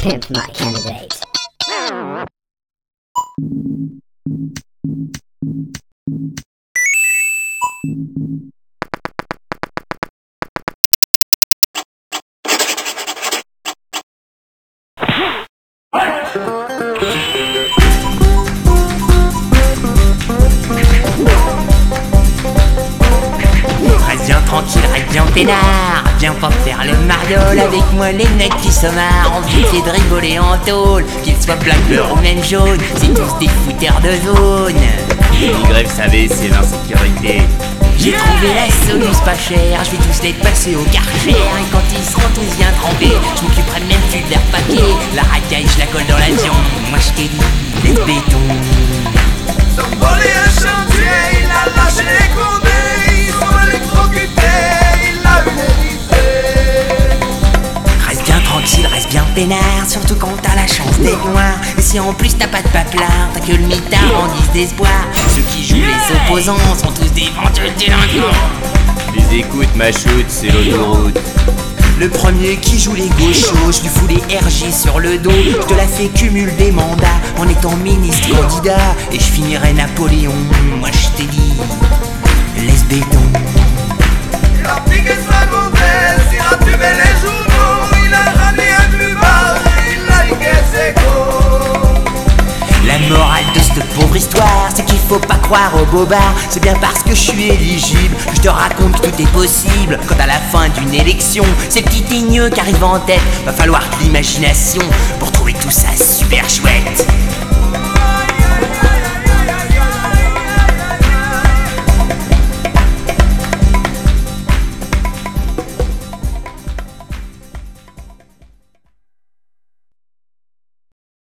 Pimp my candidate. Tranquille, viens peinard, viens pas faire le mariole avec moi, les mecs qui se marrent, envie c'est de rigoler en tôle, qu'ils soient black, bleu ou même jaune, c'est tous des fouteurs de zone. Les grèves, savez, c'est l'insécurité. J'ai trouvé la soluce pas chère, je vais tous les passer au Karcher, et quand ils seront tous bien trempés, je m'occuperai même plus de leur papier, la racaille je la colle dans l'avion, moi je t'ai dit, les bétons. Voler un chantier, il a lâché les condés. Reste bien peinard, surtout quand t'as la chance d'être noir. Et si en plus t'as pas de papelard, t'as que le mitard en guise d'espoir. Ceux qui jouent les opposants sont tous des ventures délinquants. Les écoutes ma chute, c'est l'autoroute. Le premier qui joue les gauchos, je lui fous les RG sur le dos. Je te la fais cumule des mandats en étant ministre candidat. Et je finirai Napoléon, moi je t'ai dit, laisse béton. La pique sera mauvaise, il a tué les journaux. La morale de cette pauvre histoire, c'est qu'il faut pas croire aux bobards. C'est bien parce que je suis éligible que je te raconte que tout est possible. Quand à la fin d'une élection, ces petits teigneux qui arrivent en tête, va falloir de l'imagination pour trouver tout ça super chouette.